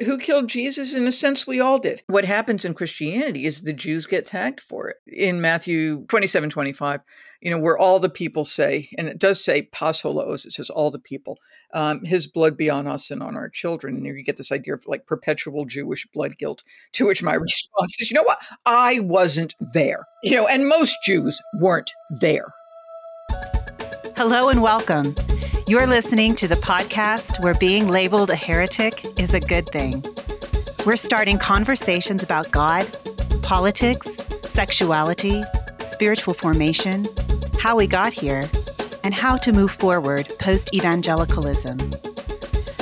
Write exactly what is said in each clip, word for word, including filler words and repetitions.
Who killed Jesus? In a sense, we all did. What happens in Christianity is the Jews get tagged for it. In Matthew twenty-seven twenty-five, you know, where all the people say, and it does say pas holos, it says all the people, um, his blood be on us and on our children. And you get this idea of like perpetual Jewish blood guilt, to which my response is, you know what? I wasn't there, you know, and most Jews weren't there. Hello and welcome. You're listening to the podcast where being labeled a heretic is a good thing. We're starting conversations about God, politics, sexuality, spiritual formation, how we got here, and how to move forward post-evangelicalism.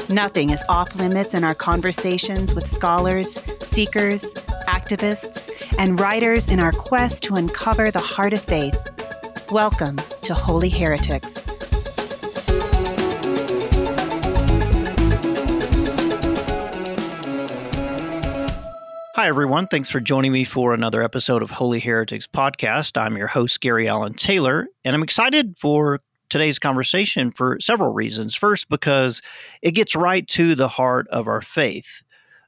Nothing is off limits in our conversations with scholars, seekers, activists, and writers in our quest to uncover the heart of faith. Welcome to Holy Heretics. Hi, everyone. Thanks for joining me for another episode of Holy Heretics Podcast. I'm your host, Gary Allen Taylor, and I'm excited for today's conversation for several reasons. First, because it gets right to the heart of our faith.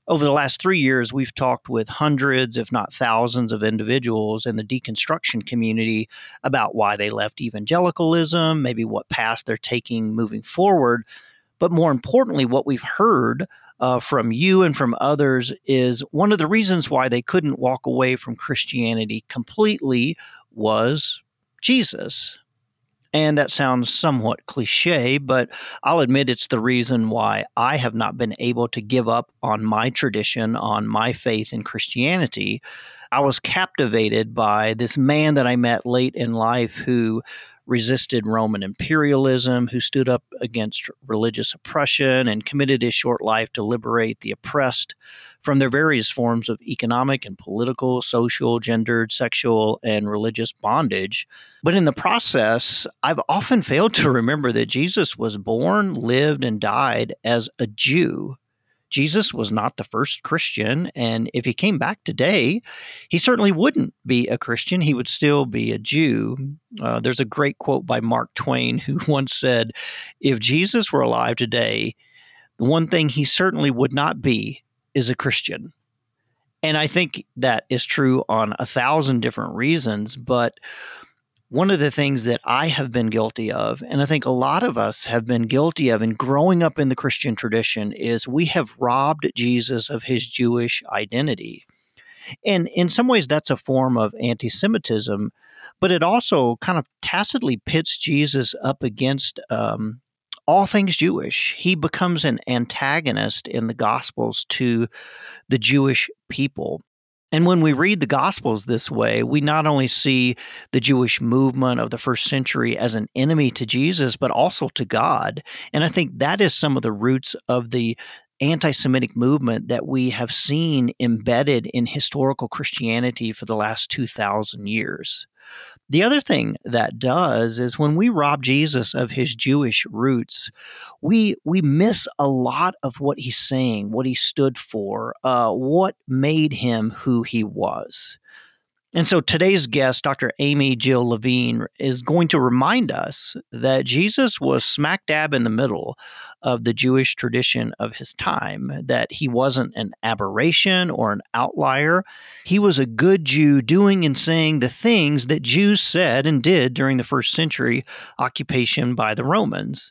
Over the last three years, we've talked with hundreds, if not thousands, of individuals in the deconstruction community about why they left evangelicalism, maybe what path they're taking moving forward, but more importantly, what we've heard Uh, from you and from others is one of the reasons why they couldn't walk away from Christianity completely was Jesus. And that sounds somewhat cliche, but I'll admit it's the reason why I have not been able to give up on my tradition, on my faith in Christianity. I was captivated by this man that I met late in life who resisted Roman imperialism, who stood up against religious oppression and committed his short life to liberate the oppressed from their various forms of economic and political, social, gendered, sexual, and religious bondage. But in the process, I've often failed to remember that Jesus was born, lived, and died as a Jew. Jesus was not the first Christian, and if he came back today, he certainly wouldn't be a Christian. He would still be a Jew. Uh, there's a great quote by Mark Twain who once said, if Jesus were alive today, the one thing he certainly would not be is a Christian. And I think that is true on a thousand different reasons, but one of the things that I have been guilty of, and I think a lot of us have been guilty of in growing up in the Christian tradition, is we have robbed Jesus of his Jewish identity. And in some ways, that's a form of anti-Semitism, but it also kind of tacitly pits Jesus up against um, all things Jewish. He becomes an antagonist in the Gospels to the Jewish people. And when we read the Gospels this way, we not only see the Jewish movement of the first century as an enemy to Jesus, but also to God. And I think that is some of the roots of the anti-Semitic movement that we have seen embedded in historical Christianity for the last two thousand years. The other thing that does is when we rob Jesus of his Jewish roots, we we miss a lot of what he's saying, what he stood for, uh, what made him who he was. And so today's guest, Doctor Amy Jill Levine, is going to remind us that Jesus was smack dab in the middle of the Jewish tradition of his time, that he wasn't an aberration or an outlier. He was a good Jew doing and saying the things that Jews said and did during the first century occupation by the Romans.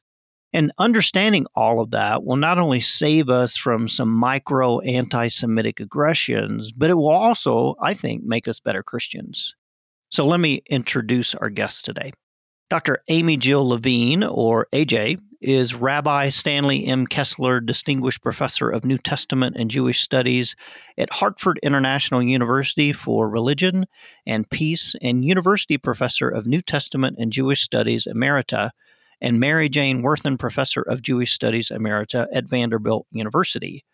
And understanding all of that will not only save us from some micro anti-Semitic aggressions, but it will also, I think, make us better Christians. So let me introduce our guest today. Doctor Amy Jill Levine, or A J, is Rabbi Stanley M. Kessler Distinguished Professor of New Testament and Jewish Studies at Hartford International University for Religion and Peace and University Professor of New Testament and Jewish Studies Emerita, and Mary Jane Worthen Professor of Jewish Studies Emerita at Vanderbilt University.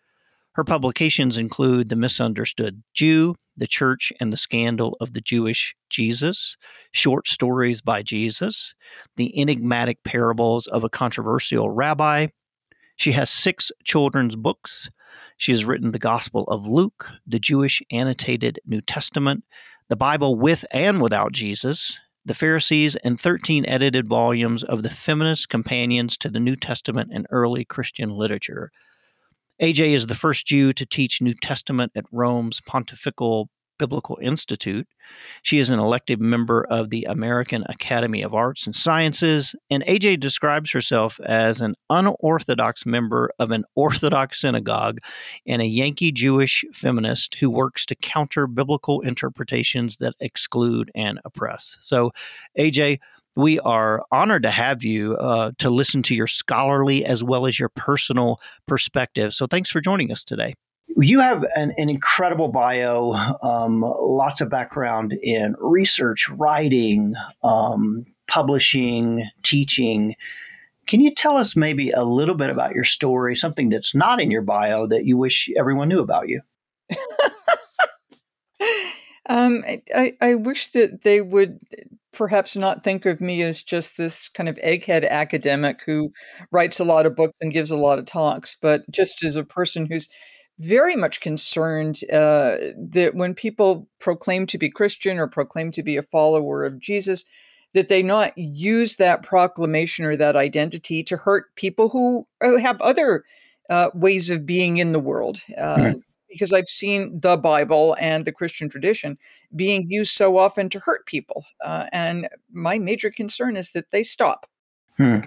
Her publications include The Misunderstood Jew, The Church and the Scandal of the Jewish Jesus, Short Stories by Jesus, The Enigmatic Parables of a Controversial Rabbi. She has six children's books. She has written the Gospel of Luke, the Jewish Annotated New Testament, The Bible with and without Jesus, The Pharisees, and thirteen edited volumes of the Feminist Companions to the New Testament and Early Christian Literature. A J is the first Jew to teach New Testament at Rome's Pontifical Biblical Institute. She is an elected member of the American Academy of Arts and Sciences, and A J describes herself as an unorthodox member of an Orthodox synagogue and a Yankee Jewish feminist who works to counter biblical interpretations that exclude and oppress. So, A J, we are honored to have you uh, to listen to your scholarly as well as your personal perspective. So, thanks for joining us today. You have an, an incredible bio, um, lots of background in research, writing, um, publishing, teaching. Can you tell us maybe a little bit about your story, something that's not in your bio that you wish everyone knew about you? um, I, I wish that they would perhaps not think of me as just this kind of egghead academic who writes a lot of books and gives a lot of talks, but just as a person who's very much concerned uh, that when people proclaim to be Christian or proclaim to be a follower of Jesus, that they not use that proclamation or that identity to hurt people who have other uh, ways of being in the world. Uh, mm-hmm. Because I've seen the Bible and the Christian tradition being used so often to hurt people. Uh, and my major concern is that they stop. Hmm.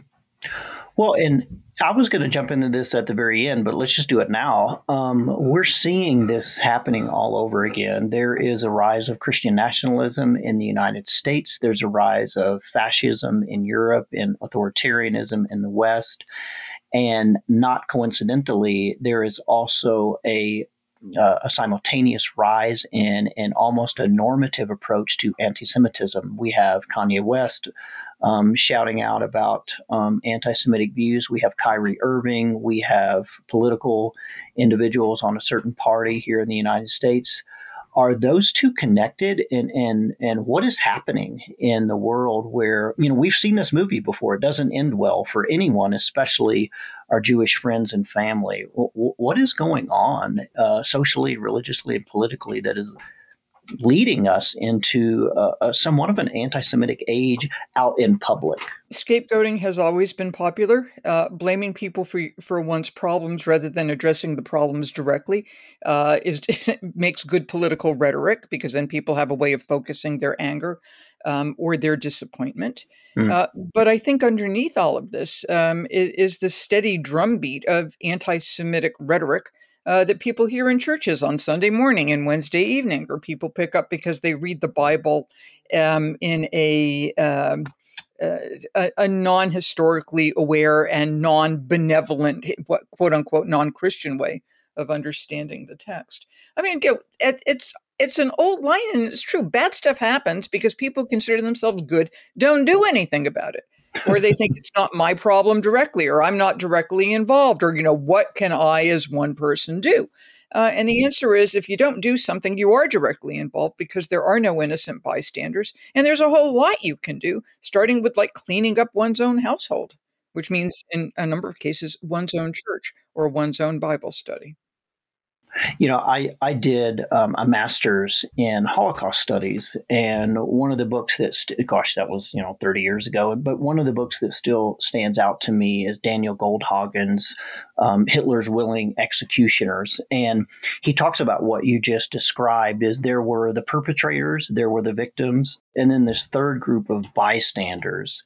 Well, and I was going to jump into this at the very end, but let's just do it now. Um, we're seeing this happening all over again. There is a rise of Christian nationalism in the United States. There's a rise of fascism in Europe and authoritarianism in the West. And not coincidentally, there is also a Uh, a simultaneous rise in an almost a normative approach to anti-Semitism. We have Kanye West um, shouting out about um, anti-Semitic views. We have Kyrie Irving. We have political individuals on a certain party here in the United States. Are those two connected? And and and what is happening in the world where, you know, we've seen this movie before. It doesn't end well for anyone, especially our Jewish friends and family. What is going on uh, socially, religiously, and politically that is leading us into uh, somewhat of an anti-Semitic age out in public? Scapegoating has always been popular. Uh, blaming people for for one's problems rather than addressing the problems directly uh, is makes good political rhetoric, because then people have a way of focusing their anger Um, or their disappointment. Mm. Uh, but I think underneath all of this um, is, is the steady drumbeat of anti-Semitic rhetoric uh, that people hear in churches on Sunday morning and Wednesday evening, or people pick up because they read the Bible um, in a, um, a, a non-historically aware and non-benevolent, quote-unquote, non-Christian way of understanding the text. I mean, it, it's It's an old line, and it's true. Bad stuff happens because people consider themselves good, don't do anything about it. Or they think it's not my problem directly, or I'm not directly involved, or, you know, what can I as one person do? Uh, and the answer is, if you don't do something, you are directly involved, because there are no innocent bystanders. And there's a whole lot you can do, starting with like cleaning up one's own household, which means in a number of cases, one's own church or one's own Bible study. You know, I, I did um, a master's in Holocaust studies, and one of the books that, st- gosh, that was, you know, thirty years ago, but one of the books that still stands out to me is Daniel Goldhagen's um, Hitler's Willing Executioners. And he talks about what you just described is there were the perpetrators, there were the victims, and then this third group of bystanders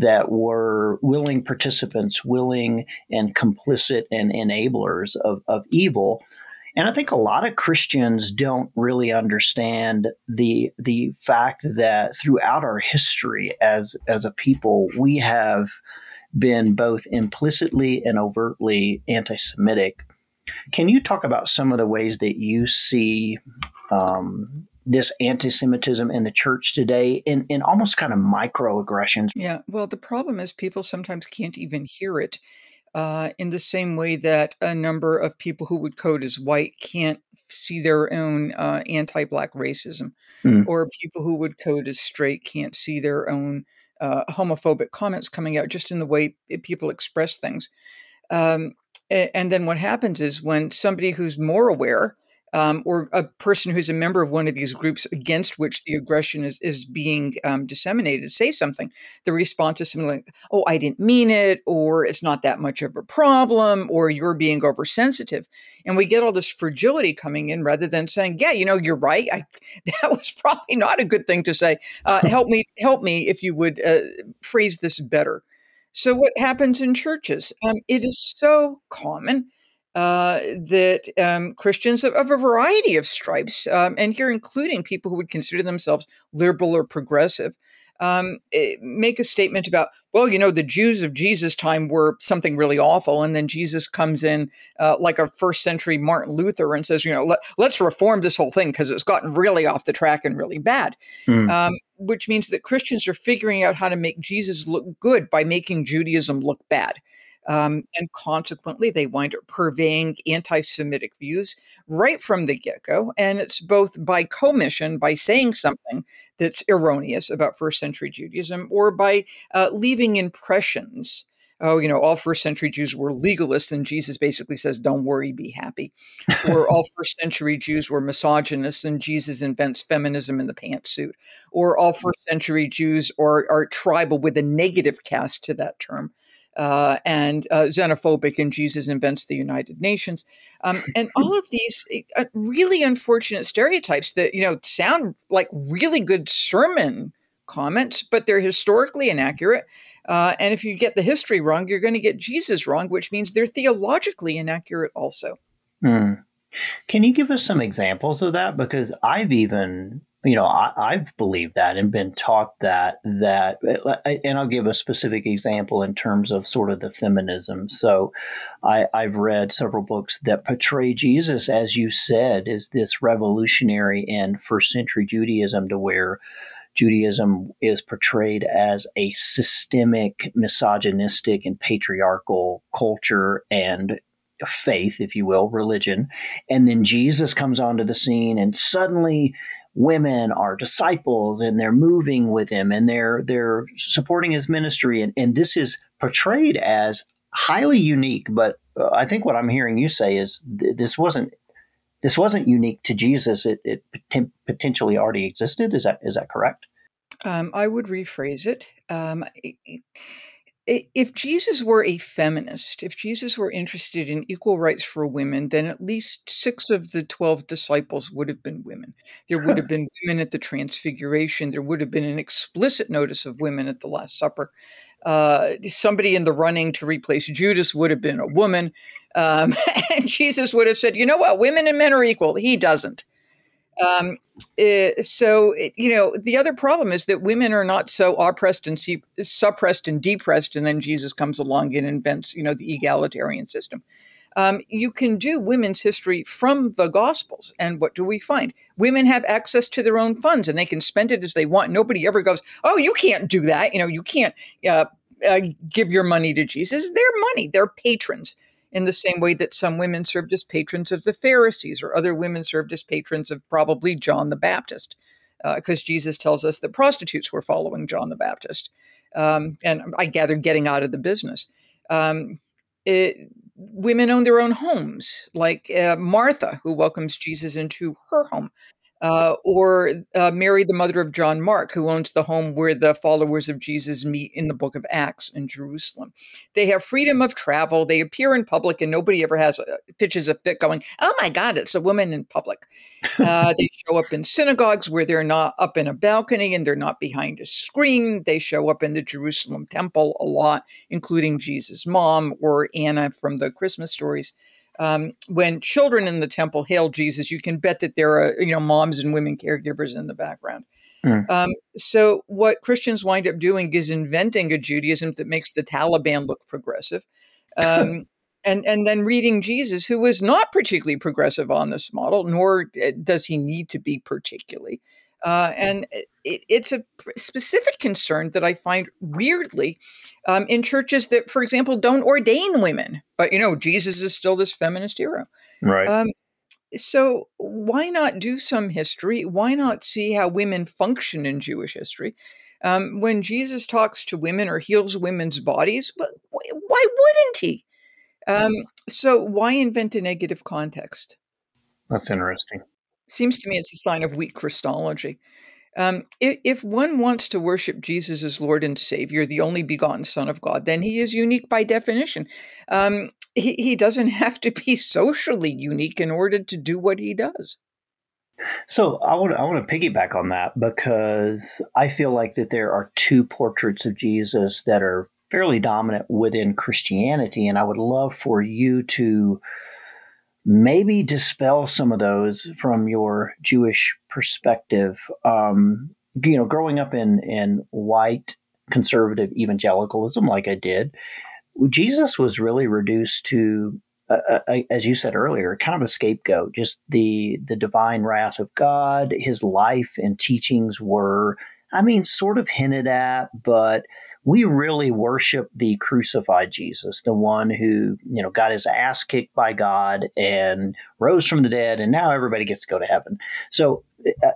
that were willing participants, willing and complicit and enablers of, of evil. And I think a lot of Christians don't really understand the the fact that throughout our history as as a people, we have been both implicitly and overtly anti-Semitic. Can you talk about some of the ways that you see um, this anti-Semitism in the church today in, in almost kind of microaggressions? Yeah, well, the problem is people sometimes can't even hear it. Uh, in the same way that a number of people who would code as white can't see their own uh, anti-Black racism, mm. or people who would code as straight can't see their own uh, homophobic comments coming out, just in the way people express things. Um, and then what happens is when somebody who's more aware um, or a person who's a member of one of these groups against which the aggression is, is being um, disseminated say something, the response is something like, oh, I didn't mean it, or it's not that much of a problem, or you're being oversensitive. And we get all this fragility coming in rather than saying, yeah, you know, you're right. I, that was probably not a good thing to say. Uh, help me, help me if you would uh, phrase this better. So what happens in churches? Um, it is so common uh, that um, Christians of, of a variety of stripes, um, and here including people who would consider themselves liberal or progressive, um, make a statement about, well, you know, the Jews of Jesus' time were something really awful. And then Jesus comes in uh, like a first century Martin Luther and says, you know, let, let's reform this whole thing because it's gotten really off the track and really bad. Mm. Um, which means that Christians are figuring out how to make Jesus look good by making Judaism look bad. Um, and consequently, they wind up purveying anti-Semitic views right from the get-go. And it's both by commission, by saying something that's erroneous about first century Judaism, or by uh, leaving impressions. Oh, you know, all first century Jews were legalists, and Jesus basically says, don't worry, be happy. Or all first century Jews were misogynists, and Jesus invents feminism in the pantsuit. Or all first century Jews are, are tribal with a negative cast to that term, uh, and uh, xenophobic, and Jesus invents the United Nations. Um, and all of these uh, really unfortunate stereotypes that, you know, sound like really good sermon comments, but they're historically inaccurate. Uh, and if you get the history wrong, you're going to get Jesus wrong, which means they're theologically inaccurate also. Mm. Can you give us some examples of that? Because I've even, you know, I, I've believed that and been taught that, that, and I'll give a specific example in terms of sort of the feminism. So I, I've read several books that portray Jesus, as you said, as this revolutionary in first century Judaism, to where Judaism is portrayed as a systemic, misogynistic, and patriarchal culture and faith, if you will, religion. And then Jesus comes onto the scene, and suddenly women are disciples, and they're moving with him, and they're they're supporting his ministry. And, and this is portrayed as highly unique. But I think what I'm hearing you say is th- this wasn't This wasn't unique to Jesus. It, it poten- potentially already existed. Is that is that correct? Um, I would rephrase it. Um, if Jesus were a feminist, if Jesus were interested in equal rights for women, then at least six of the twelve disciples would have been women. There would have been women at the Transfiguration. There would have been an explicit notice of women at the Last Supper. Uh, somebody in the running to replace Judas would have been a woman. Um, and Jesus would have said, you know what, women and men are equal. He doesn't. Um, it, so, it, you know, the other problem is that women are not so oppressed and se- suppressed and depressed. And then Jesus comes along and invents, you know, the egalitarian system. Um, you can do women's history from the Gospels. And what do we find? Women have access to their own funds and they can spend it as they want. Nobody ever goes, oh, you can't do that. You know, you can't uh, uh, give your money to Jesus. Their money, their patrons. In the same way that some women served as patrons of the Pharisees, or other women served as patrons of probably John the Baptist, because uh, Jesus tells us that prostitutes were following John the Baptist. Um, and I gather getting out of the business. Um, it, women own their own homes, like uh, Martha, who welcomes Jesus into her home, uh, or uh, Mary, the mother of John Mark, who owns the home where the followers of Jesus meet in the book of Acts in Jerusalem. They have freedom of travel. They appear in public, and nobody ever has uh, pitches a fit going, oh my God, it's a woman in public. Uh, they show up in synagogues where they're not up in a balcony and they're not behind a screen. They show up in the Jerusalem temple a lot, including Jesus' mom or Anna from the Christmas stories. Um, when children in the temple hail Jesus, you can bet that there are, you know, moms and women caregivers in the background. Mm. Um, so what Christians wind up doing is inventing a Judaism that makes the Taliban look progressive. Um, and, and then reading Jesus, who is not particularly progressive on this model, nor does he need to be particularly. Uh, and it, it's a specific concern that I find weirdly um, in churches that, for example, don't ordain women. But, you know, Jesus is still this feminist hero. Right. Um, so why not do some history? Why not see how women function in Jewish history? Um, when Jesus talks to women or heals women's bodies, why wouldn't he? Um, so why invent a negative context? That's interesting. Seems to me it's a sign of weak Christology. Um, if, if one wants to worship Jesus as Lord and Savior, the only begotten Son of God, then he is unique by definition. Um, he, he doesn't have to be socially unique in order to do what he does. So I want I want to piggyback on that, because I feel like that there are two portraits of Jesus that are fairly dominant within Christianity, and I would love for you to maybe dispel some of those from your Jewish perspective. Um, you know, growing up in, in white conservative evangelicalism like I did, Jesus was really reduced to, uh, uh, as you said earlier, kind of a scapegoat, just the, the divine wrath of God. His life and teachings were, I mean, sort of hinted at, but we really worship the crucified Jesus, the one who, you know, got his ass kicked by God and rose from the dead, and now everybody gets to go to heaven. So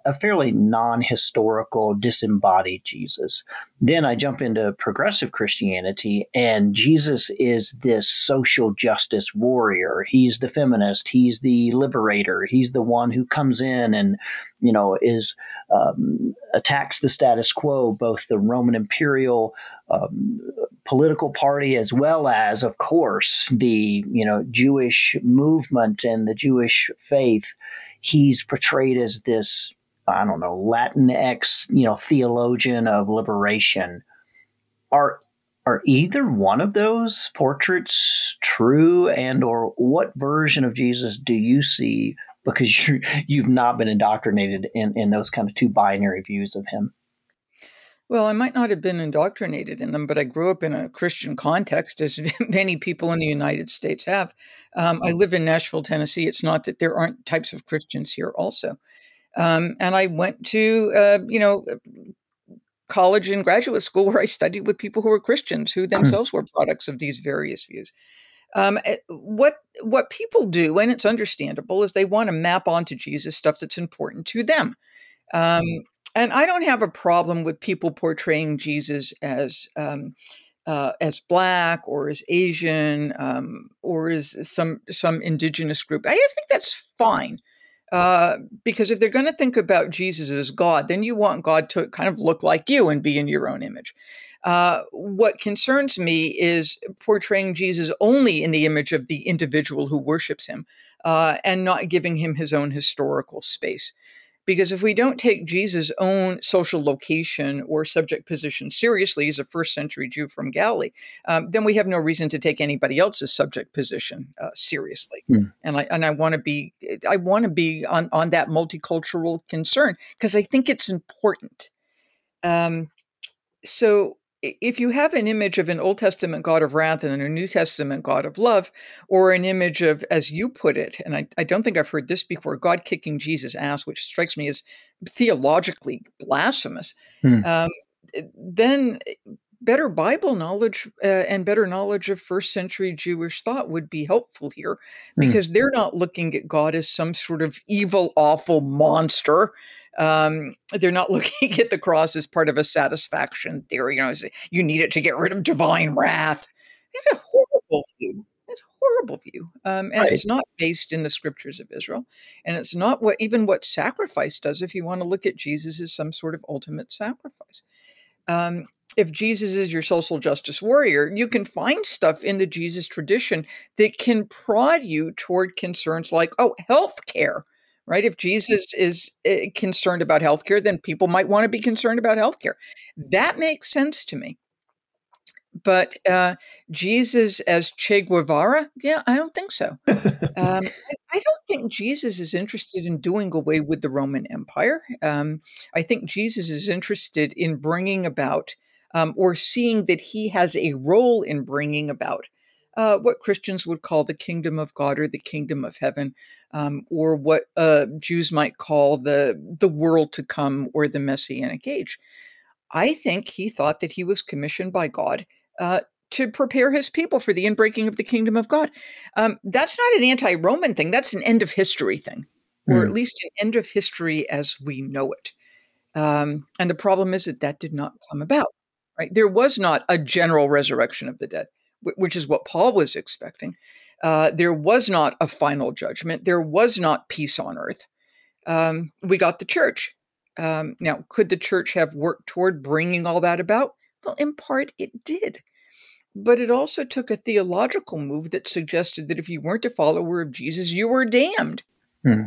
a fairly non-historical, disembodied Jesus. Then I jump into progressive Christianity, and Jesus is this social justice warrior. He's the feminist. He's the liberator. He's the one who comes in and, you know, is um, attacks the status quo, both the Roman imperial um, political party, as well as, of course, the, you know, Jewish movement and the Jewish faith. He's portrayed as this, I don't know, Latinx, you know, theologian of liberation. Are are either one of those portraits true, and or what version of Jesus do you see? Because you you've not been indoctrinated in, in those kind of two binary views of him. Well, I might not have been indoctrinated in them, but I grew up in a Christian context, as many people in the United States have. Um, I live in Nashville, Tennessee. It's not that there aren't types of Christians here also. Um, and I went to, uh, you know, college and graduate school where I studied with people who were Christians, who themselves were products of these various views. Um, what what people do, and it's understandable, is they want to map onto Jesus stuff that's important to them. Um And I don't have a problem with people portraying Jesus as um, uh, as Black or as Asian um, or as some some indigenous group. I think that's fine, uh, because if they're going to think about Jesus as God, then you want God to kind of look like you and be in your own image. Uh, what concerns me is portraying Jesus only in the image of the individual who worships him, uh, and not giving him his own historical space. Because if we don't take Jesus' own social location or subject position seriously as a first century Jew from Galilee, um, then we have no reason to take anybody else's subject position uh, seriously. Mm. And I and I want to be I want to be on, on that multicultural concern, because I think it's important. Um, so if you have an image of an Old Testament God of wrath and a New Testament God of love, or an image of, as you put it, and I, I don't think I've heard this before, God kicking Jesus' ass, which strikes me as theologically blasphemous, hmm. um, then better Bible knowledge uh, and better knowledge of first century Jewish thought would be helpful here, because hmm. they're not looking at God as some sort of evil, awful monster. Um, they're not looking at the cross as part of a satisfaction theory. You know, you need it to get rid of divine wrath. It's a horrible view. It's a horrible view. Um, and right. It's not based in the scriptures of Israel. And it's not what even what sacrifice does, if you want to look at Jesus as some sort of ultimate sacrifice. Um, if Jesus is your social justice warrior, you can find stuff in the Jesus tradition that can prod you toward concerns like, oh, healthcare. Right? If Jesus is uh, concerned about healthcare, then people might want to be concerned about healthcare. That makes sense to me. But uh, Jesus as Che Guevara? Yeah, I don't think so. um, I don't think Jesus is interested in doing away with the Roman Empire. Um, I think Jesus is interested in bringing about um, or seeing that he has a role in bringing about Uh, what Christians would call the kingdom of God or the kingdom of heaven, um, or what uh, Jews might call the the world to come or the Messianic age. I think he thought that he was commissioned by God uh, to prepare his people for the inbreaking of the kingdom of God. Um, that's not an anti-Roman thing. That's an end of history thing, mm. or at least an end of history as we know it. Um, and the problem is that that did not come about. Right? There was not a general resurrection of the dead, which is what Paul was expecting. Uh, there was not a final judgment. There was not peace on earth. Um, we got the church. Um, now, could the church have worked toward bringing all that about? Well, in part, it did. But it also took a theological move that suggested that if you weren't a follower of Jesus, you were damned. Hmm.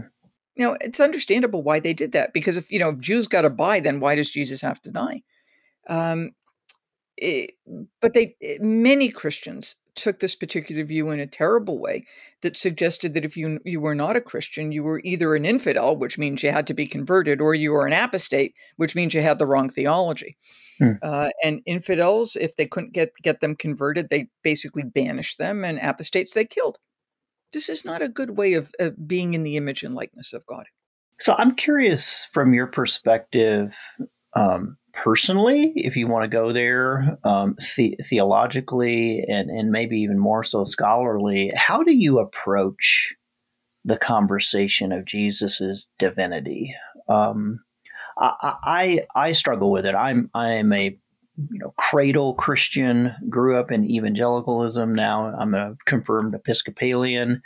Now, it's understandable why they did that, because if, you know, if Jews got to buy, then why does Jesus have to die? Um, it, but they many Christians took this particular view in a terrible way that suggested that if you you were not a Christian, you were either an infidel, which means you had to be converted, or you were an apostate, which means you had the wrong theology. Hmm. Uh, and infidels, if they couldn't get, get them converted, they basically banished them, and apostates they killed. This is not a good way of, of being in the image and likeness of God. So I'm curious from your perspective, um, personally, if you want to go there, um, the- theologically and, and maybe even more so scholarly, how do you approach the conversation of Jesus's divinity? Um, I, I I struggle with it. I'm I'm a you know, cradle Christian, grew up in evangelicalism. Now I'm a confirmed Episcopalian.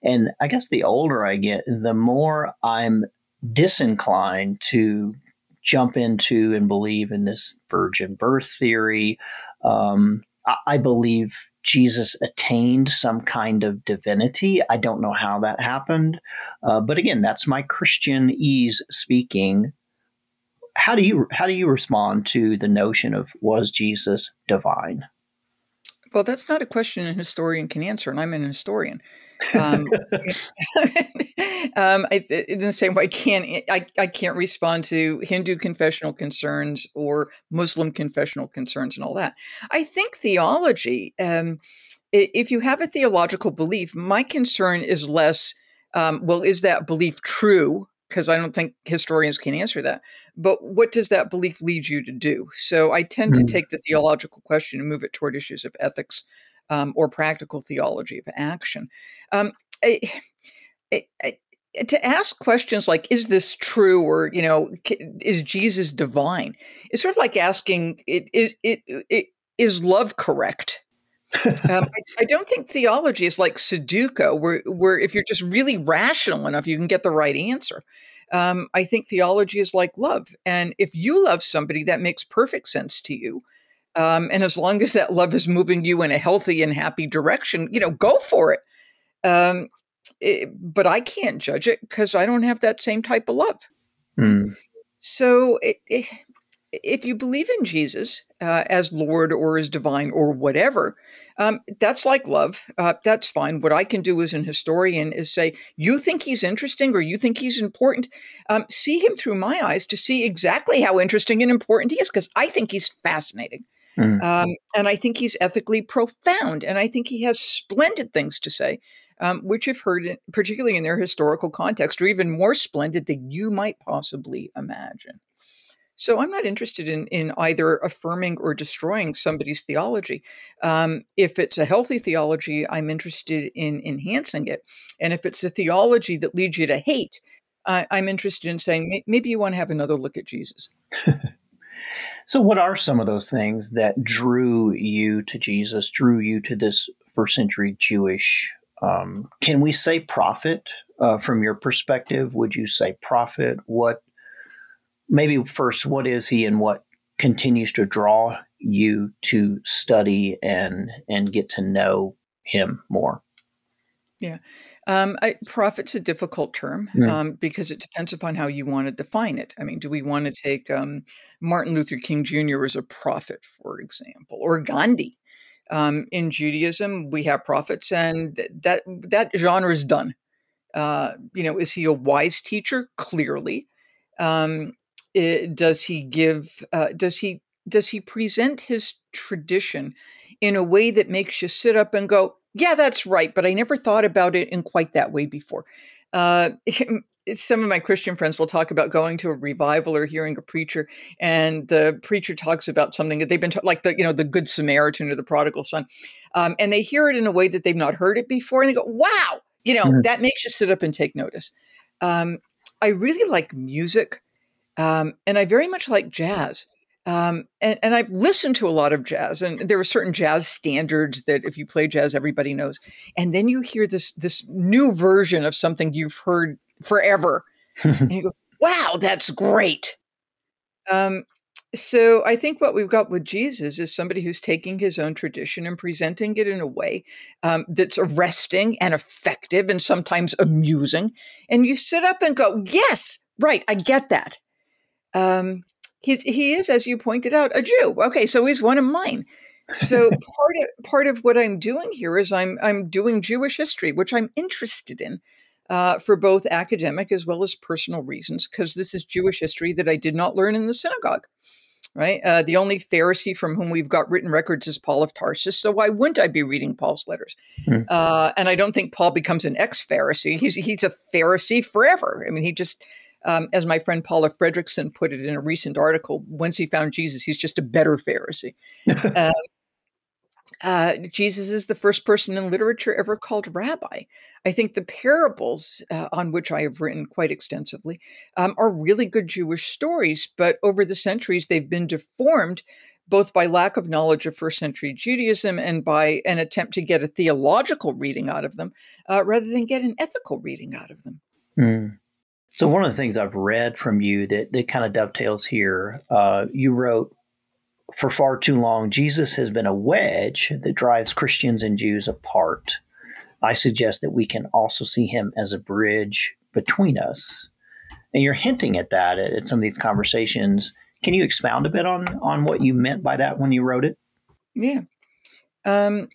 And I guess the older I get, the more I'm disinclined to jump into and believe in this virgin birth theory. Um, I, I believe Jesus attained some kind of divinity. I don't know how that happened. Uh, but again, that's my Christianese speaking. How do you how do you respond to the notion of, was Jesus divine? Well, that's not a question a historian can answer, and I'm an historian. Um, um, I, in the same way, I can't, I, I can't respond to Hindu confessional concerns or Muslim confessional concerns and all that. I think theology, um, if you have a theological belief, my concern is less, um, well, is that belief true? Because I don't think historians can answer that. But what does that belief lead you to do? So I tend mm-hmm. to take the theological question and move it toward issues of ethics um, or practical theology of action. Um, I, I, I, to ask questions like, is this true? Or, you know, is Jesus divine? It's sort of like asking, it, it, it, it, is love correct? um, I, I don't think theology is like Sudoku, where, where if you're just really rational enough, you can get the right answer. Um, I think theology is like love. And if you love somebody, that makes perfect sense to you. Um, and as long as that love is moving you in a healthy and happy direction, you know, go for it. Um, it but I can't judge it because I don't have that same type of love. Mm. So it, it, if you believe in Jesus uh, as Lord or as divine or whatever, um, that's like love. Uh, that's fine. What I can do as an historian is say, you think he's interesting or you think he's important. Um, see him through my eyes to see exactly how interesting and important he is, because I think he's fascinating. Mm. Um, and I think he's ethically profound. And I think he has splendid things to say, um, which you've heard, in, particularly in their historical context, are even more splendid than you might possibly imagine. So I'm not interested in, in either affirming or destroying somebody's theology. Um, if it's a healthy theology, I'm interested in enhancing it. And if it's a theology that leads you to hate, uh, I'm interested in saying, maybe you want to have another look at Jesus. So what are some of those things that drew you to Jesus, drew you to this first century Jewish, um, can we say prophet uh, from your perspective? Would you say prophet? What Maybe first, what is he and what continues to draw you to study and and get to know him more? Yeah. Um, I, prophet's a difficult term mm. um, because it depends upon how you want to define it. I mean, do we want to take um, Martin Luther King Junior as a prophet, for example, or Gandhi? Um, in Judaism, we have prophets, and that, that genre is done. Uh, you know, is he a wise teacher? Clearly. Um, It, does he give, uh, does he, does he present his tradition in a way that makes you sit up and go, yeah, that's right, but I never thought about it in quite that way before. Uh, some of my Christian friends will talk about going to a revival or hearing a preacher, and the preacher talks about something that they've been, ta- like the, you know, the Good Samaritan or the prodigal son. Um, and they hear it in a way that they've not heard it before. And they go, wow, you know, mm-hmm. that makes you sit up and take notice. Um, I really like music. Um, and I very much like jazz. Um, and, and I've listened to a lot of jazz, and there are certain jazz standards that if you play jazz, everybody knows. And then you hear this this new version of something you've heard forever. And you go, wow, that's great. Um, so I think what we've got with Jesus is somebody who's taking his own tradition and presenting it in a way um, that's arresting and effective and sometimes amusing. And you sit up and go, yes, right, I get that. Um He's, he is, as you pointed out, a Jew. Okay, so he's one of mine. So part of part of what I'm doing here is I'm I'm doing Jewish history, which I'm interested in uh, for both academic as well as personal reasons, because this is Jewish history that I did not learn in the synagogue, right? Uh, the only Pharisee from whom we've got written records is Paul of Tarsus, so why wouldn't I be reading Paul's letters? Hmm. Uh, and I don't think Paul becomes an ex-Pharisee. He's, he's a Pharisee forever. I mean, he just... Um, as my friend Paula Fredrickson put it in a recent article, once he found Jesus, he's just a better Pharisee. uh, uh, Jesus is the first person in literature ever called rabbi. I think the parables, uh, on which I have written quite extensively, um, are really good Jewish stories, but over the centuries, they've been deformed both by lack of knowledge of first century Judaism and by an attempt to get a theological reading out of them, uh, rather than get an ethical reading out of them. Mm. So one of the things I've read from you that, that kind of dovetails here, uh, you wrote, for far too long, Jesus has been a wedge that drives Christians and Jews apart. I suggest that we can also see him as a bridge between us. And you're hinting at that at, at some of these conversations. Can you expound a bit on, on what you meant by that when you wrote it? Yeah. Um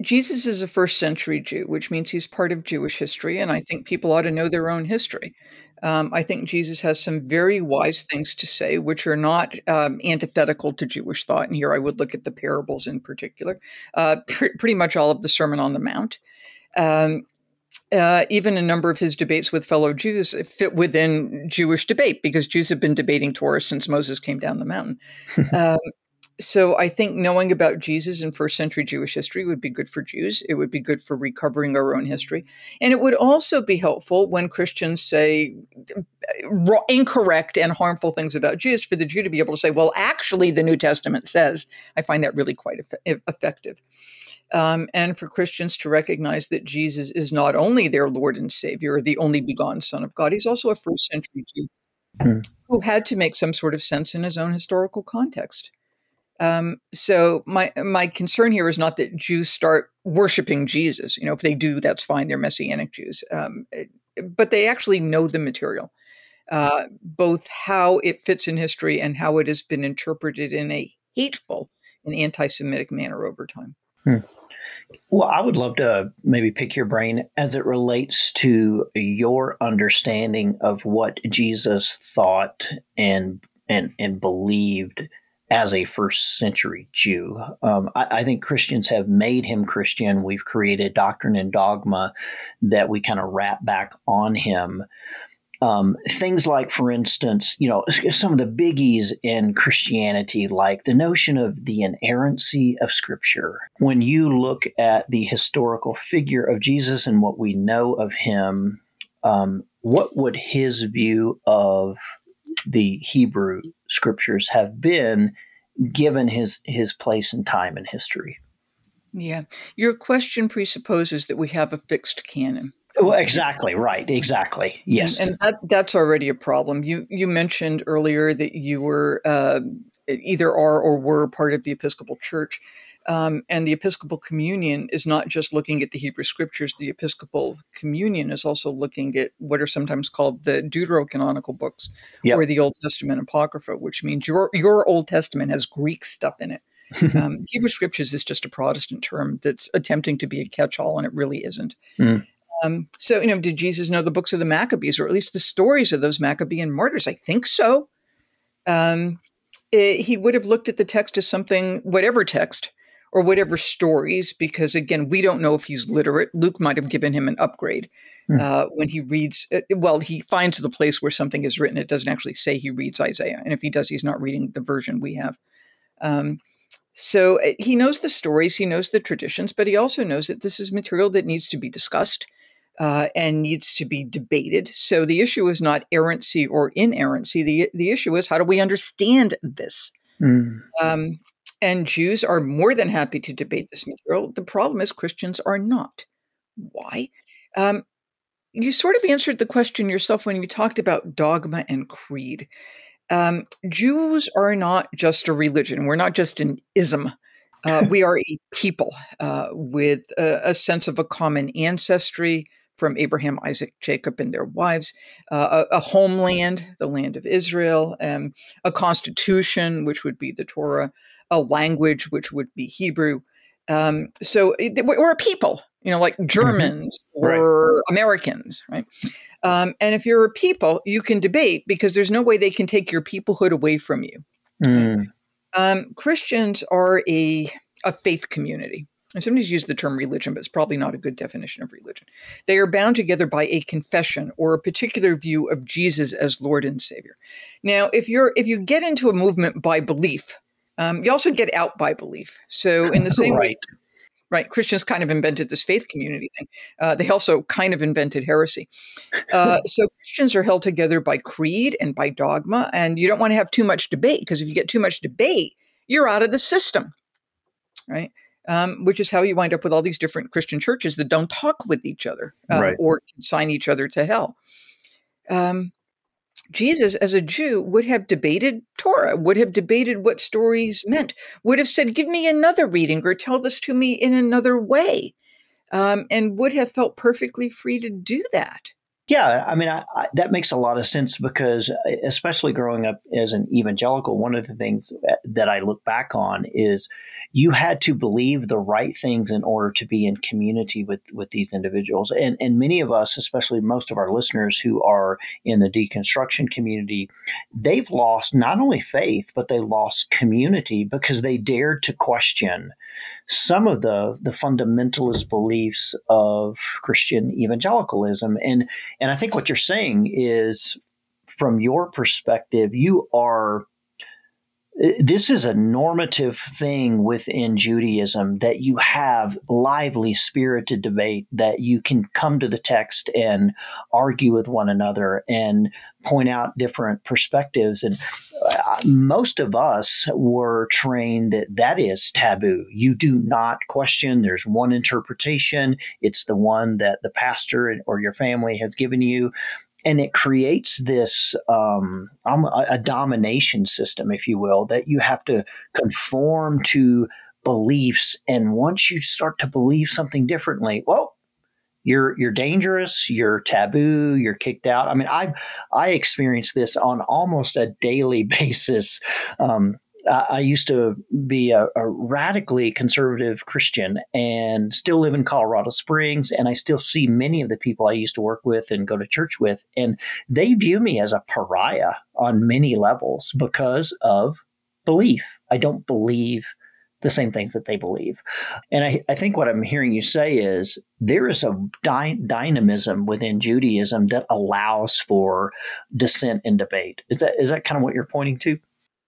Jesus is a first century Jew, which means he's part of Jewish history, and I think people ought to know their own history. Um, I think Jesus has some very wise things to say, which are not um, antithetical to Jewish thought, and here I would look at the parables in particular, uh, pr- pretty much all of the Sermon on the Mount. Um, uh, even a number of his debates with fellow Jews fit within Jewish debate, because Jews have been debating Torah since Moses came down the mountain. Um So I think knowing about Jesus in first century Jewish history would be good for Jews. It would be good for recovering our own history. And it would also be helpful when Christians say incorrect and harmful things about Jews for the Jew to be able to say, well, actually, the New Testament says. I find that really quite eff- effective. Um, and for Christians to recognize that Jesus is not only their Lord and Savior, the only begotten Son of God, he's also a first century Jew hmm. who had to make some sort of sense in his own historical context. Um, so my my concern here is not that Jews start worshiping Jesus. You know, if they do, that's fine. They're Messianic Jews. Um, but they actually know the material, uh, both how it fits in history and how it has been interpreted in a hateful and anti-Semitic manner over time. Hmm. Well, I would love to maybe pick your brain as it relates to your understanding of what Jesus thought and and and believed as a first century Jew. Um, I, I think Christians have made him Christian. We've created doctrine and dogma that we kind of wrap back on him. Um, things like, for instance, you know, some of the biggies in Christianity, like the notion of the inerrancy of Scripture. When you look at the historical figure of Jesus and what we know of him, um, what would his view of the Hebrew scriptures have been given his his place and time in history? Yeah. Your question presupposes that we have a fixed canon. Well, exactly. Right. Exactly. Yes. And, and that that's already a problem. You you mentioned earlier that you were uh, either are or were part of the Episcopal Church. Um, and the Episcopal Communion is not just looking at the Hebrew Scriptures. The Episcopal Communion is also looking at what are sometimes called the deuterocanonical books, yep, or the Old Testament Apocrypha, which means your your Old Testament has Greek stuff in it. Um, Hebrew Scriptures is just a Protestant term that's attempting to be a catch-all, and it really isn't. Mm. Um, so, you know, did Jesus know the books of the Maccabees, or at least the stories of those Maccabean martyrs? I think so. Um, it, he would have looked at the text as something, whatever text, or whatever stories, because again, we don't know if he's literate. Luke might have given him an upgrade uh, when he reads, well, he finds the place where something is written. It doesn't actually say he reads Isaiah. And if he does, he's not reading the version we have. Um, so he knows the stories, he knows the traditions, but he also knows that this is material that needs to be discussed. uh, and needs to be debated. So the issue is not errancy or inerrancy. The, the issue is, how do we understand this? Mm. Um, and Jews are more than happy to debate this material. The problem is Christians are not. Why? Um, you sort of answered the question yourself when you talked about dogma and creed. Um, Jews are not just a religion. We're not just an ism. Uh, we are a people uh, with a, a sense of a common ancestry from Abraham, Isaac, Jacob, and their wives, uh, a, a homeland, the land of Israel, um, a constitution, which would be the Torah, a language, which would be Hebrew. Um, so it, we're a people, you know, like Germans mm-hmm. or right. Americans, right? Um, and if you're a people, you can debate, because there's no way they can take your peoplehood away from you. Mm. Right? Um, Christians are a, a faith community. And somebody's used the term religion, but it's probably not a good definition of religion. They are bound together by a confession or a particular view of Jesus as Lord and Savior. Now, if you're if you get into a movement by belief, um, you also get out by belief. So in the same right. way, right, Christians kind of invented this faith community thing. Uh, they also kind of invented heresy. Uh, so Christians are held together by creed and by dogma, and you don't want to have too much debate, because if you get too much debate, you're out of the system, right? Um, which is how you wind up with all these different Christian churches that don't talk with each other uh, right. or consign each other to hell. Um, Jesus, as a Jew, would have debated Torah, would have debated what stories meant, would have said, give me another reading, or tell this to me in another way, um, and would have felt perfectly free to do that. Yeah, I mean, I, I, that makes a lot of sense, because especially growing up as an evangelical, one of the things that I look back on is you had to believe the right things in order to be in community with, with these individuals. And, and many of us, especially most of our listeners who are in the deconstruction community, they've lost not only faith, but they lost community, because they dared to question some of the, the fundamentalist beliefs of Christian evangelicalism. And and I think what you're saying is, from your perspective, you are this is a normative thing within Judaism, that you have lively, spirited debate, that you can come to the text and argue with one another and point out different perspectives. And most of us were trained that that is taboo. You do not question. There's one interpretation. It's the one that the pastor or your family has given you. And it creates this um, a domination system, if you will, that you have to conform to beliefs. And once you start to believe something differently, well, you're you're dangerous, you're taboo, you're kicked out. I mean, I I experienced this on almost a daily basis. Um, I, I used to be a, a radically conservative Christian and still live in Colorado Springs, and I still see many of the people I used to work with and go to church with, and they view me as a pariah on many levels because of belief. I don't believe the same things that they believe. And I, I think what I'm hearing you say is there is a dy- dynamism within Judaism that allows for dissent and debate. Is that is that kind of what you're pointing to?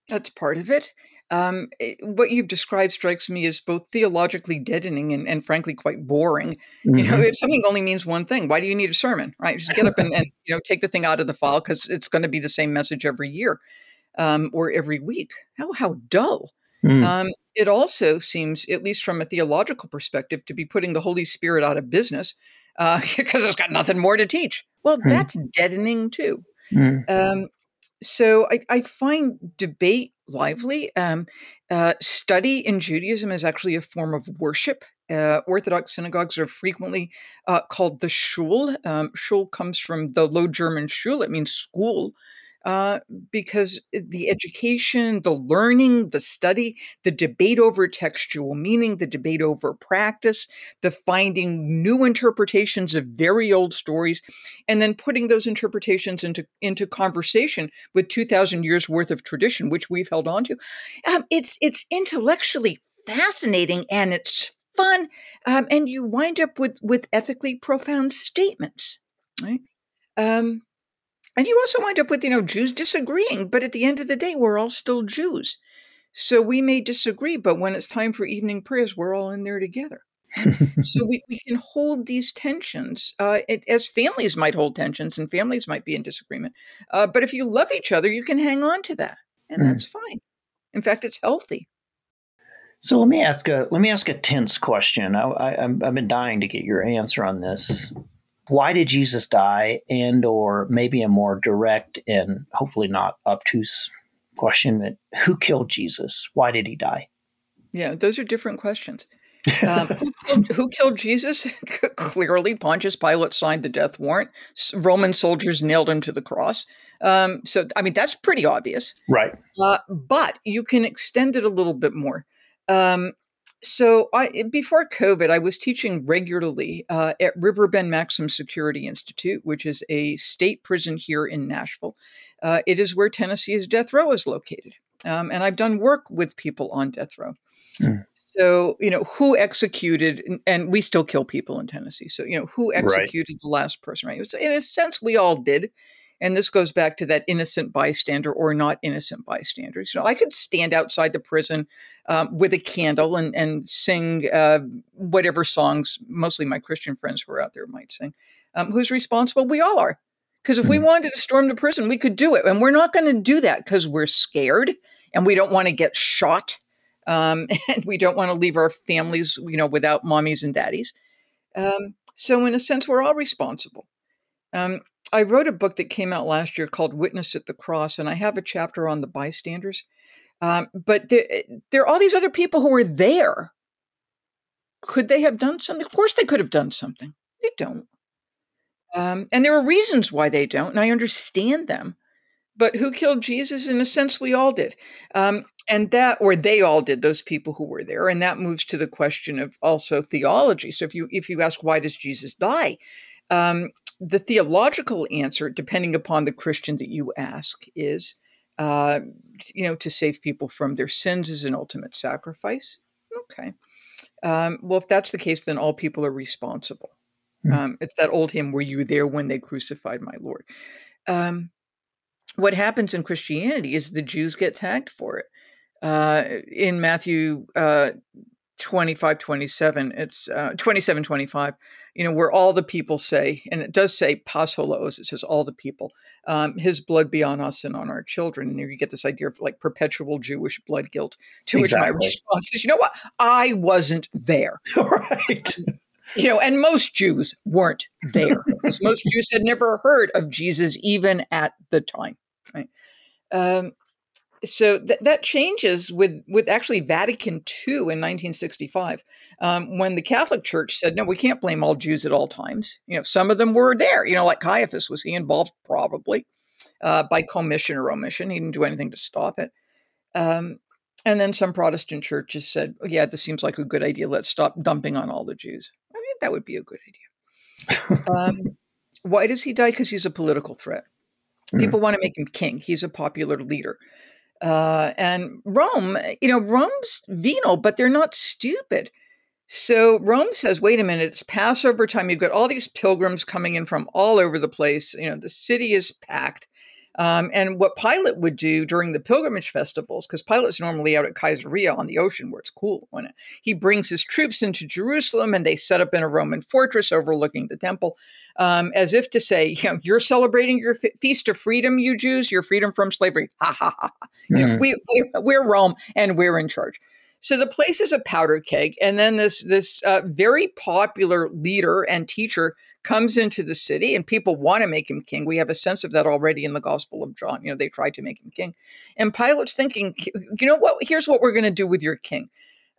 That's part of it. Um, it what you've described strikes me as both theologically deadening and, and frankly, quite boring. Mm-hmm. You know, if something only means one thing, why do you need a sermon, right? Just get up and, and you know, take the thing out of the file, because it's going to be the same message every year um, or every week. How, how dull. Mm. Um, it also seems, at least from a theological perspective, to be putting the Holy Spirit out of business uh, because it's got nothing more to teach. Well, mm. that's deadening too. Mm. Um, so I, I find debate lively. Um, uh, study in Judaism is actually a form of worship. Uh, Orthodox synagogues are frequently uh, called the shul. Um, shul comes from the Low German shul. It means school. Uh, because the education, the learning, the study, the debate over textual meaning, the debate over practice, the finding new interpretations of very old stories, and then putting those interpretations into, into conversation with two thousand years worth of tradition, which we've held on to. Um, it's, it's intellectually fascinating, and it's fun. Um, and you wind up with, with ethically profound statements, right? Um, And you also wind up with, you know, Jews disagreeing, but at the end of the day, we're all still Jews. So we may disagree, but when it's time for evening prayers, we're all in there together. So we, we can hold these tensions uh, it, as families might hold tensions, and families might be in disagreement. Uh, but if you love each other, you can hang on to that, and mm. that's fine. In fact, it's healthy. So let me ask a let me ask a tense question. I, I, I've been dying to get your answer on this. Why did Jesus die? And or maybe a more direct and hopefully not obtuse question: who killed Jesus? Why did he die? Yeah, those are different questions. um, who, killed, who killed Jesus? Clearly, Pontius Pilate signed the death warrant. Roman soldiers nailed him to the cross. Um, so, I mean, that's pretty obvious. Right. Uh, but you can extend it a little bit more. Um, so I, before COVID, I was teaching regularly uh, at Riverbend Maximum Security Institute, which is a state prison here in Nashville. Uh, it is where Tennessee's death row is located. Um, and I've done work with people on death row. Mm. So, you know, who executed, and we still kill people in Tennessee. So, you know, who executed right. the last person, right? So in a sense, we all did. And this goes back to that innocent bystander or not innocent bystander. So I could stand outside the prison um, with a candle and, and sing uh, whatever songs mostly my Christian friends who are out there might sing. Um, who's responsible? We all are. Because if we wanted to storm the prison, we could do it. And we're not going to do that because we're scared and we don't want to get shot. Um, and we don't want to leave our families, you know, without mommies and daddies. Um, so in a sense, we're all responsible. Um, I wrote a book that came out last year called Witness at the Cross, and I have a chapter on the bystanders. Um, but there, there are all these other people who were there. Could they have done something? Of course they could have done something. They don't. Um, and there are reasons why they don't, and I understand them. But who killed Jesus? In a sense, we all did. Um, and that, or they all did, those people who were there. And that moves to the question of also theology. So if you if you ask, why does Jesus die? Um, the theological answer, depending upon the Christian that you ask, is, uh, you know, to save people from their sins is an ultimate sacrifice. Okay. Um, well, if that's the case, then all people are responsible. Mm-hmm. Um, it's that old hymn, "Were you there when they crucified my Lord?" Um, what happens in Christianity is the Jews get tagged for it. Uh, in Matthew uh, twenty-five, twenty-seven, it's uh, twenty-seven, twenty-five, you know, where all the people say, and it does say pasholos, it says all the people, um, his blood be on us and on our children. And there you get this idea of like perpetual Jewish blood guilt, to exactly. which my response is, you know what? I wasn't there. Right. You know, and most Jews weren't there. Most Jews had never heard of Jesus, even at the time. Right. Um, so th- that changes with, with actually Vatican two in nineteen sixty-five, um, when the Catholic Church said, no, we can't blame all Jews at all times. You know, some of them were there, you know, like Caiaphas. Was he involved? Probably uh, by commission or omission. He didn't do anything to stop it. Um, and then some Protestant churches said, oh, yeah, this seems like a good idea. Let's stop dumping on all the Jews. I mean, that would be a good idea. um, why does he die? Because he's a political threat. Mm-hmm. People want to make him king. He's a popular leader. Uh, and Rome, you know, Rome's venal, but they're not stupid. So Rome says, wait a minute, it's Passover time. You've got all these pilgrims coming in from all over the place. You know, the city is packed. Um, and what Pilate would do during the pilgrimage festivals, because Pilate's normally out at Caesarea on the ocean where it's cool, when it, he brings his troops into Jerusalem and they set up in a Roman fortress overlooking the temple, um, as if to say, you know, you're celebrating your fe- feast of freedom, you Jews, your freedom from slavery. Ha ha ha. Mm-hmm. You know, we, we're, we're Rome and we're in charge. So the place is a powder keg. And then this, this uh, very popular leader and teacher comes into the city and people want to make him king. We have a sense of that already in the Gospel of John. You know, they tried to make him king. And Pilate's thinking, you know what, here's what we're going to do with your king.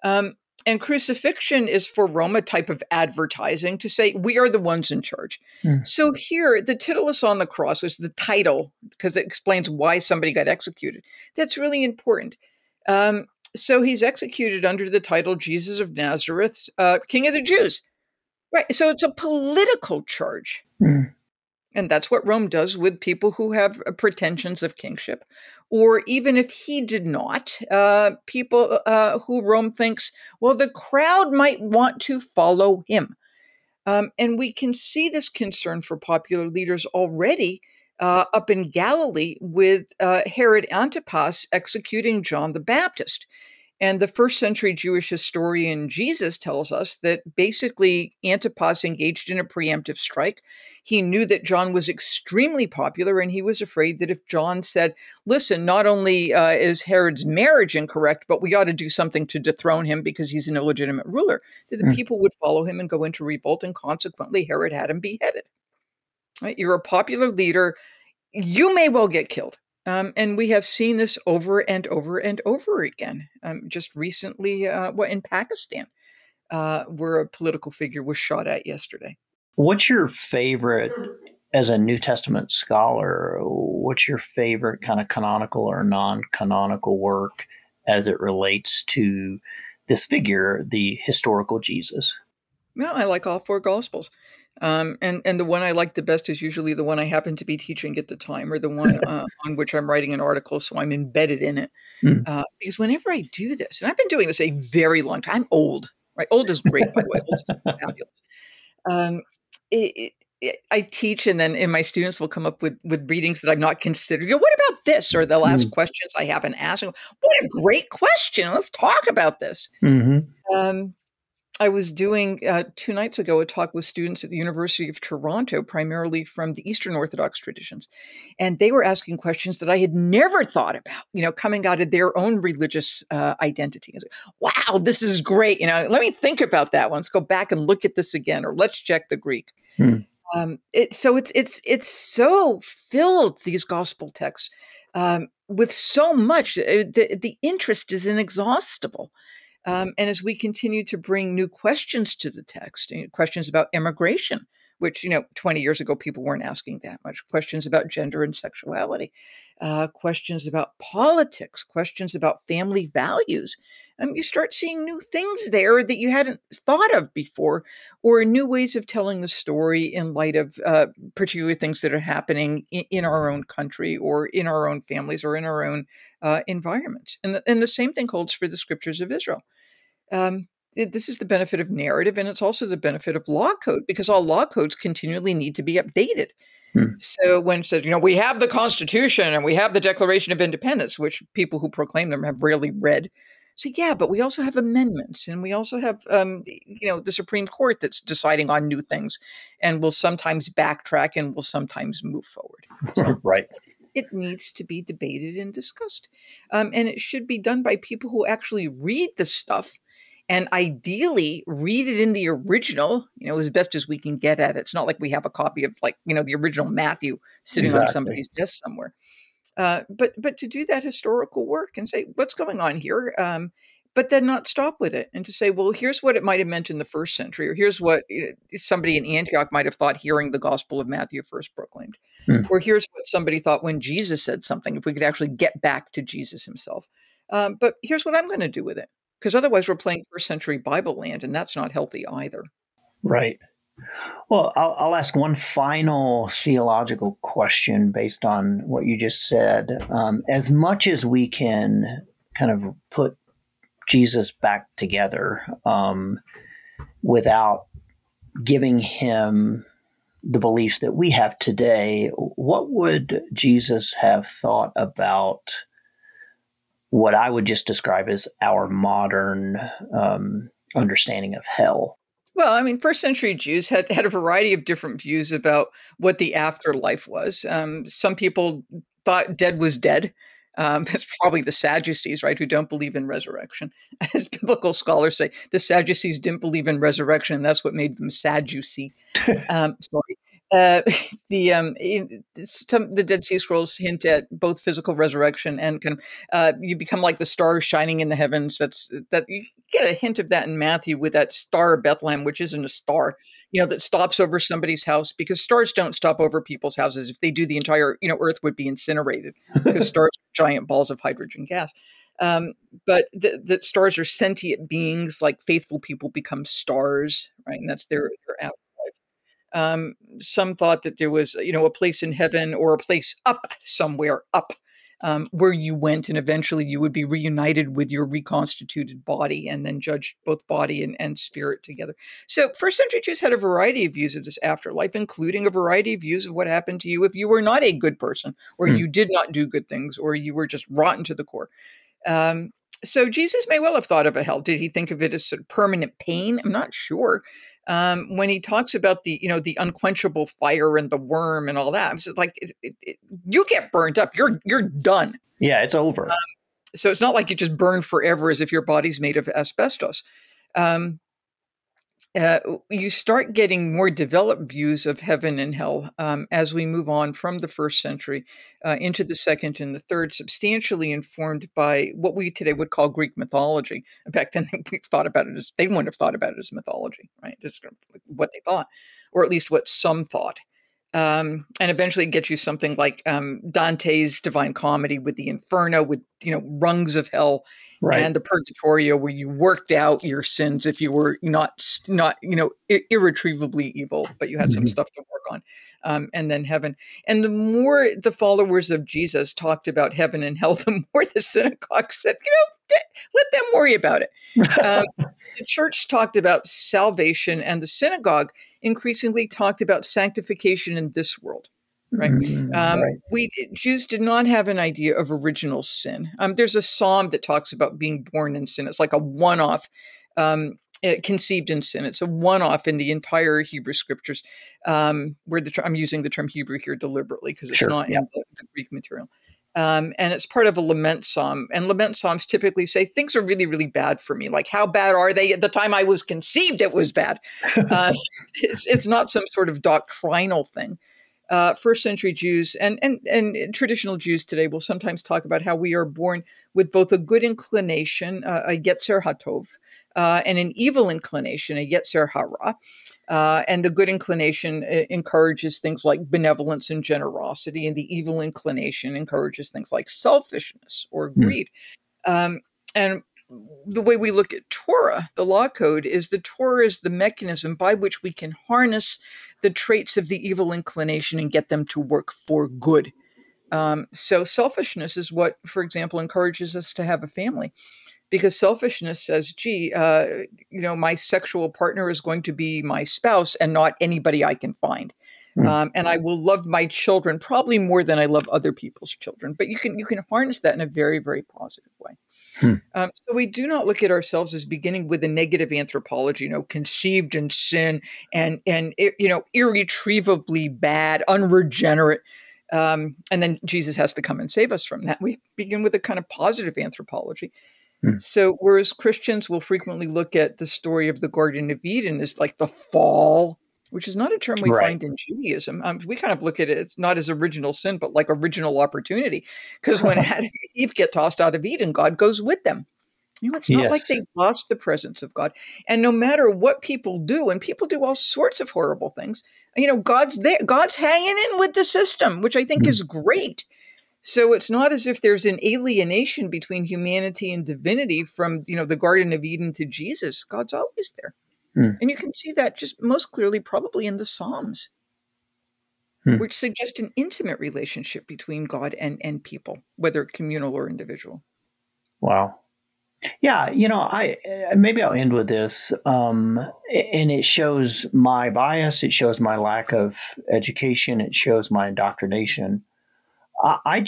Um, and crucifixion is for Rome a type of advertising to say, we are the ones in charge. Mm. So here, the titulus on the cross is the title, because it explains why somebody got executed. That's really important. Um, So he's executed under the title Jesus of Nazareth, uh, King of the Jews. Right. So it's a political charge. Mm. And that's what Rome does with people who have pretensions of kingship. Or even if he did not, uh, people uh, who Rome thinks, well, the crowd might want to follow him. Um, and we can see this concern for popular leaders already uh, up in Galilee with uh, Herod Antipas executing John the Baptist. And the first century Jewish historian Jesus tells us that basically Antipas engaged in a preemptive strike. He knew that John was extremely popular, and he was afraid that if John said, listen, not only uh, is Herod's marriage incorrect, but we ought to do something to dethrone him because he's an illegitimate ruler, that the mm. people would follow him and go into revolt, and consequently Herod had him beheaded. Right? You're a popular leader. You may well get killed. Um, and we have seen this over and over and over again. Um, just recently, uh, well, in Pakistan, uh, where a political figure was shot at yesterday. What's your favorite, as a New Testament scholar, what's your favorite kind of canonical or non-canonical work as it relates to this figure, the historical Jesus? Well, I like all four Gospels. Um, and, and the one I like the best is usually the one I happen to be teaching at the time, or the one uh, on which I'm writing an article, so I'm embedded in it. Mm. Uh, because whenever I do this, and I've been doing this a very long time, I'm old, right? Old is great, by the way. Old is fabulous. Um, it, it, I teach, and then and my students will come up with, with readings that I've not considered. You know, what about this? Or they'll ask mm. questions I haven't asked. What a great question. Let's talk about this. Mm-hmm. Um I was doing uh, two nights ago a talk with students at the University of Toronto, primarily from the Eastern Orthodox traditions. And they were asking questions that I had never thought about, you know, coming out of their own religious uh, identity. Like, wow, this is great. You know, let me think about that one. Let's go back and look at this again, or let's check the Greek. Hmm. Um, it, so it's, it's, it's so filled, these gospel texts, um, with so much. The, the interest is inexhaustible. Um, and as we continue to bring new questions to the text, questions about immigration, which, you know, twenty years ago, people weren't asking that much, questions about gender and sexuality, uh, questions about politics, questions about family values. Um, you start seeing new things there that you hadn't thought of before, or new ways of telling the story in light of uh, particular things that are happening in, in our own country, or in our own families, or in our own uh, environments. And the, and the same thing holds for the scriptures of Israel. Um, This is the benefit of narrative, and it's also the benefit of law code, because all law codes continually need to be updated. Hmm. So when it says, you know, we have the Constitution and we have the Declaration of Independence, which people who proclaim them have rarely read. So, yeah, but we also have amendments, and we also have, um, you know, the Supreme Court that's deciding on new things, and will sometimes backtrack and will sometimes move forward. So, right. It needs to be debated and discussed. Um, and it should be done by people who actually read the stuff. And ideally, read it in the original, you know, as best as we can get at it. It's not like we have a copy of, like, you know, the original Matthew sitting exactly. on somebody's desk somewhere. Uh, but but to do that historical work and say, what's going on here? Um, but then not stop with it, and to say, well, here's what it might have meant in the first century, or here's what somebody in Antioch might have thought hearing the Gospel of Matthew first proclaimed, hmm. or here's what somebody thought when Jesus said something, if we could actually get back to Jesus himself. Um, but here's what I'm going to do with it. Because otherwise we're playing first century Bible land, and that's not healthy either. Right. Well, I'll, I'll ask one final theological question based on what you just said. Um, as much as we can kind of put Jesus back together um, without giving him the beliefs that we have today, what would Jesus have thought about what I would just describe as our modern um, understanding of hell? Well, I mean, first century Jews had, had a variety of different views about what the afterlife was. Um, some people thought dead was dead. Um, that's probably the Sadducees, right, who don't believe in resurrection. As biblical scholars say, the Sadducees didn't believe in resurrection, and that's what made them Sadducee. um, sorry. Uh, the um, some, the Dead Sea Scrolls hint at both physical resurrection and kind of uh, you become like the stars shining in the heavens. That's that you get a hint of that in Matthew with that star of Bethlehem, which isn't a star, you know, that stops over somebody's house, because stars don't stop over people's houses. If they do, the entire you know Earth would be incinerated, because stars are giant balls of hydrogen gas. Um, but that the stars are sentient beings, like faithful people become stars, right? And that's their their out. Um, some thought that there was, you know, a place in heaven, or a place up somewhere up um, where you went, and eventually you would be reunited with your reconstituted body, and then judged both body and, and spirit together. So first century Jews had a variety of views of this afterlife, including a variety of views of what happened to you if you were not a good person, or mm. you did not do good things, or you were just rotten to the core. Um, So Jesus may well have thought of a hell. Did he think of it as sort of permanent pain? I'm not sure. Um, when he talks about the, you know, the unquenchable fire and the worm and all that, I'm just like, it, it, it, you get burnt up. You're you're done. Yeah, it's over. Um, so it's not like you just burn forever as if your body's made of asbestos. Um, uh, you start getting more developed views of heaven and hell um, as we move on from the first century uh, into the second and the third, substantially informed by what we today would call Greek mythology. In fact, then we thought about it as, they wouldn't have thought about it as mythology, right? This is what they thought, or at least what some thought. Um, and eventually it gets you something like um, Dante's Divine Comedy with the Inferno, with, you know, rungs of hell, right, and the Purgatorio, where you worked out your sins if you were not, not you know, ir- irretrievably evil, but you had mm-hmm. some stuff to work on, um, and then heaven. And the more the followers of Jesus talked about heaven and hell, the more the synagogue said, you know, let them worry about it. Um, the church talked about salvation, and the synagogue increasingly talked about sanctification in this world, right? Mm-hmm, um, right. We Jews did not have an idea of original sin. Um, there's a psalm that talks about being born in sin. It's like a one-off, um, conceived in sin. It's a one-off in the entire Hebrew scriptures. Um, where the I'm using the term Hebrew here deliberately because it's sure, not yeah. in the, the Greek material. Um, and it's part of a lament psalm. And lament psalms typically say, things are really, really bad for me. Like, how bad are they? At the time I was conceived, it was bad. Uh, it's, it's not some sort of doctrinal thing. Uh, first century Jews and, and, and traditional Jews today will sometimes talk about how we are born with both a good inclination, uh, a yetzer hatov, uh, and an evil inclination, a yetzer hara. Uh, and the good inclination uh, encourages things like benevolence and generosity, and the evil inclination encourages things like selfishness or greed. Mm. Um, and the way we look at Torah, the law code, is the Torah is the mechanism by which we can harness the traits of the evil inclination and get them to work for good. Um, so selfishness is what, for example, encourages us to have a family, because selfishness says, gee, uh, you know, my sexual partner is going to be my spouse and not anybody I can find. Mm. Um, and I will love my children probably more than I love other people's children. But you can you can harness that in a very, very positive way. Mm. Um, so we do not look at ourselves as beginning with a negative anthropology, you know, conceived in sin and, and you know, irretrievably bad, unregenerate. Um, and then Jesus has to come and save us from that. We begin with a kind of positive anthropology. So whereas Christians will frequently look at the story of the Garden of Eden as like the fall, which is not a term we right. find in Judaism. Um, we kind of look at it as not as original sin, but like original opportunity. Because when Adam and Eve get tossed out of Eden, God goes with them. You know, it's not yes. like they lost the presence of God. And no matter what people do, and people do all sorts of horrible things, you know, God's there. God's hanging in with the system, which I think mm. is great. So it's not as if there's an alienation between humanity and divinity from, you know, the Garden of Eden to Jesus. God's always there. Hmm. And you can see that just most clearly probably in the Psalms, hmm. which suggest an intimate relationship between God and, and people, whether communal or individual. Wow. Yeah, you know, I maybe I'll end with this, um, and it shows my bias. It shows my lack of education. It shows my indoctrination. I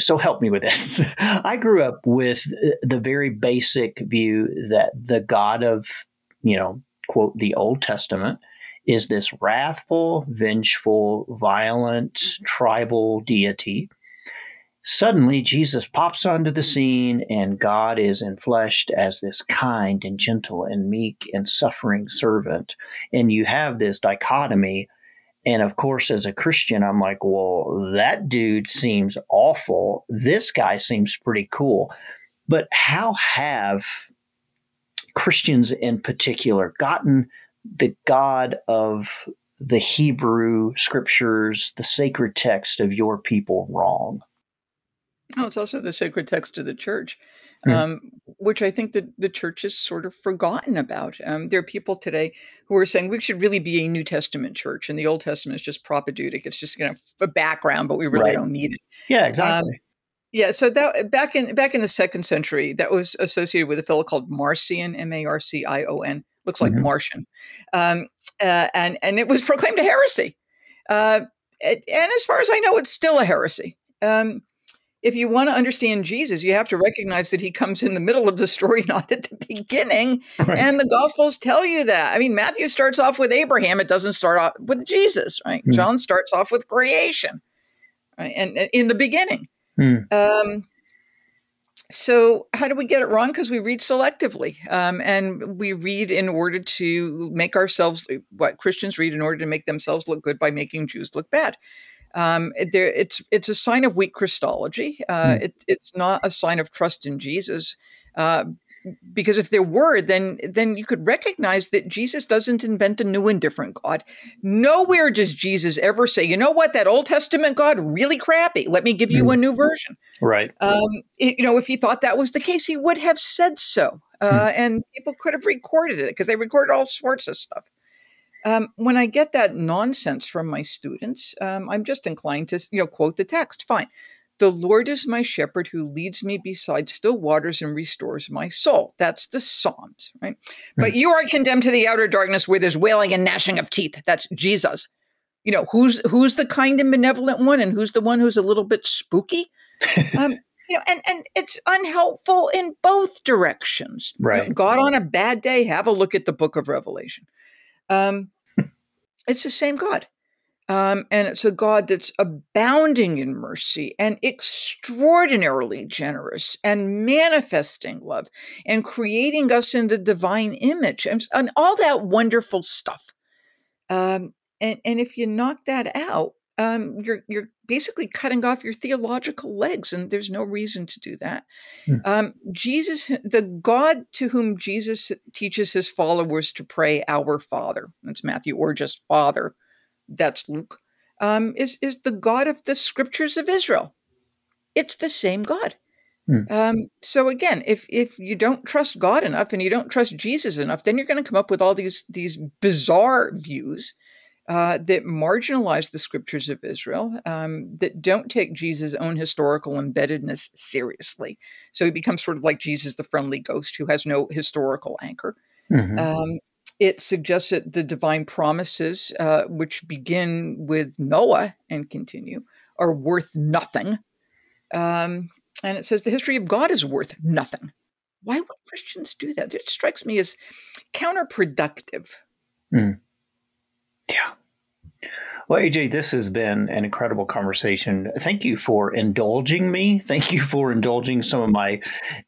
so help me with this. I grew up with the very basic view that the God of, you know, quote, the Old Testament is this wrathful, vengeful, violent, tribal deity. Suddenly, Jesus pops onto the scene, and God is enfleshed as this kind and gentle and meek and suffering servant. And you have this dichotomy. And of course, as a Christian, I'm like, well, that dude seems awful. This guy seems pretty cool. But how have Christians in particular gotten the God of the Hebrew scriptures, the sacred text of your people wrong? Oh, it's also the sacred text of the church, mm. um, which I think that the church is sort of forgotten about. Um, there are people today who are saying we should really be a New Testament church, and the Old Testament is just propedeutic. It's just, you know, a background, but we really right. don't need it. Yeah, exactly. Um, yeah, so that back in back in the second century, that was associated with a fellow called Marcion, M A R C I O N. Looks like mm-hmm. Martian, um, uh, and and it was proclaimed a heresy, uh, and as far as I know, it's still a heresy. Um, if you want to understand Jesus, you have to recognize that he comes in the middle of the story, not at the beginning. Right. And the Gospels tell you that. I mean, Matthew starts off with Abraham. It doesn't start off with Jesus, right? Mm. John starts off with creation, right? And, and in the beginning. Mm. Um, so how do we get it wrong? Because we read selectively. Um, and we read in order to make ourselves, what Christians read in order to make themselves look good by making Jews look bad. Um, there, it's it's a sign of weak Christology. Uh, mm. it, it's not a sign of trust in Jesus, uh, because if there were, then then you could recognize that Jesus doesn't invent a new and different God. Nowhere does Jesus ever say, "You know what? That Old Testament God really crappy. Let me give you mm. a new version." Right. Um, it, you know, if he thought that was the case, he would have said so, uh, mm. and people could have recorded it because they recorded all sorts of stuff. Um, when I get that nonsense from my students, um, I'm just inclined to, you know, quote the text. Fine. The Lord is my shepherd who leads me beside still waters and restores my soul. That's the Psalms, right? Mm-hmm. But you are condemned to the outer darkness where there's wailing and gnashing of teeth. That's Jesus. You know, who's who's the kind and benevolent one and who's the one who's a little bit spooky? Um You know, and, and it's unhelpful in both directions. Right. You know, God on a bad day, have a look at the book of Revelation. Um, it's the same God. Um, and it's a God that's abounding in mercy and extraordinarily generous and manifesting love and creating us in the divine image and, and all that wonderful stuff. Um, and, and if you knock that out, um, you're, you're basically cutting off your theological legs, and there's no reason to do that. Mm. Um, Jesus, the God to whom Jesus teaches his followers to pray, "Our Father," that's Matthew, or just "Father," that's Luke, um, is, is the God of the scriptures of Israel. It's the same God. Mm. Um, so again, if if you don't trust God enough and you don't trust Jesus enough, then you're going to come up with all these these bizarre views Uh, that marginalize the scriptures of Israel, um, that don't take Jesus' own historical embeddedness seriously. So he becomes sort of like Jesus, the friendly ghost who has no historical anchor. Mm-hmm. Um, it suggests that the divine promises, uh, which begin with Noah and continue, are worth nothing. Um, and it says the history of God is worth nothing. Why would Christians do that? It strikes me as counterproductive. Mm. Yeah. Well, A J, this has been an incredible conversation. Thank you for indulging me. Thank you for indulging some of my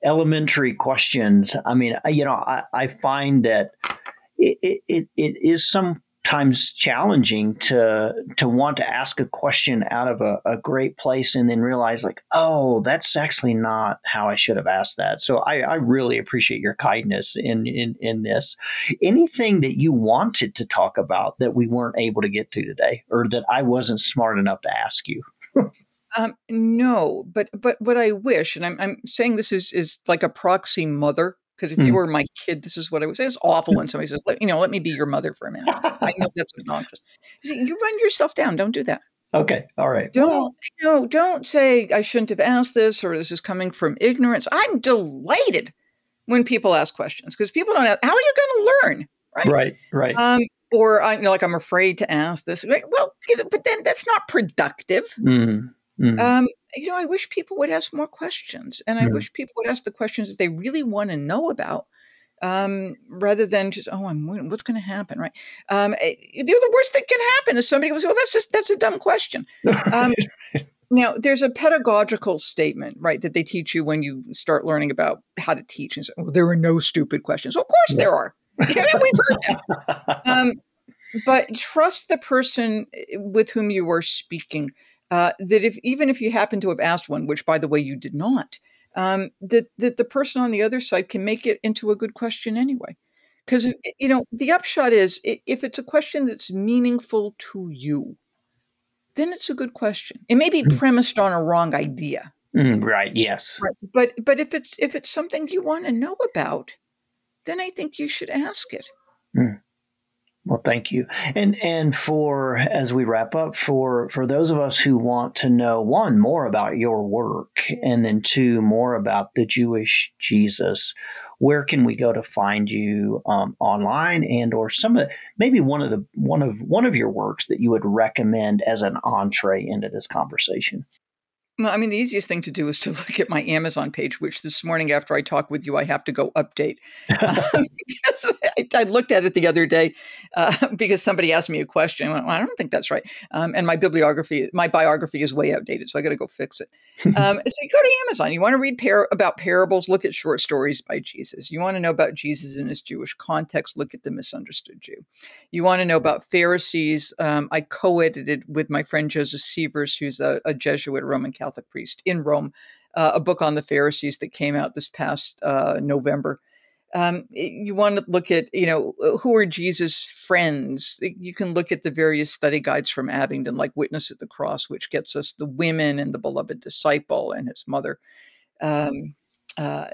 elementary questions. I mean, you know, I, I find that it, it it is sometimes challenging to to want to ask a question out of a, a great place and then realize like, oh, that's actually not how I should have asked that. So I, I really appreciate your kindness in, in, in this. Anything that you wanted to talk about that we weren't able to get to today or that I wasn't smart enough to ask you? um, no, but but what I wish, and I'm, I'm saying this is, is like a proxy mother, because if mm. you were my kid, this is what I would say. It's awful when somebody says, let, you know, let me be your mother for a minute. I know that's obnoxious. See, you run yourself down. Don't do that. Okay. All right. Don't, no, don't say I shouldn't have asked this or this is coming from ignorance. I'm delighted when people ask questions because people don't ask, how are you going to learn? Right. Right. Right. Um, or I you know, like, I'm afraid to ask this. Right? Well, but then that's not productive. Mm. Mm. Um, you know, I wish people would ask more questions, and I mm. wish people would ask the questions that they really want to know about, um, rather than just, oh, I'm wondering what's going to happen, right? Um, the worst that can happen is somebody goes, "Well, that's just that's a dumb question." Um, now, there's a pedagogical statement, right, that they teach you when you start learning about how to teach, and say, "Well, there are no stupid questions." Well, of course, there are. You know, we've heard that. Um, but trust the person with whom you are speaking. Uh, that if even if you happen to have asked one, which by the way you did not, um, that that the person on the other side can make it into a good question anyway, because you know the upshot is if it's a question that's meaningful to you, then it's a good question. It may be premised on a wrong idea, mm, right? Yes, right. But but if it's if it's something you want to know about, then I think you should ask it. Mm. Well, thank you. And and for, as we wrap up, for, for those of us who want to know, one, more about your work, and then two, more about the Jewish Jesus, where can we go to find you um, online and or some of maybe one of the one of one of your works that you would recommend as an entree into this conversation? Well, I mean, the easiest thing to do is to look at my Amazon page, which this morning after I talk with you, I have to go update. um, I, I looked at it the other day uh, because somebody asked me a question. I went, well, I don't think that's right. Um, and my bibliography, my biography is way outdated, so I got to go fix it. um, so you go to Amazon. You want to read par- about parables? Look at Short Stories by Jesus. You want to know about Jesus in his Jewish context? Look at The Misunderstood Jew. You want to know about Pharisees? Um, I co-edited with my friend Joseph Severs, who's a, a Jesuit Roman Catholic Catholic priest in Rome, uh, a book on the Pharisees that came out this past uh, November. Um, you want to look at, you know, who are Jesus' friends? You can look at the various study guides from Abingdon, like Witness at the Cross, which gets us the women and the beloved disciple and his mother. Um, uh,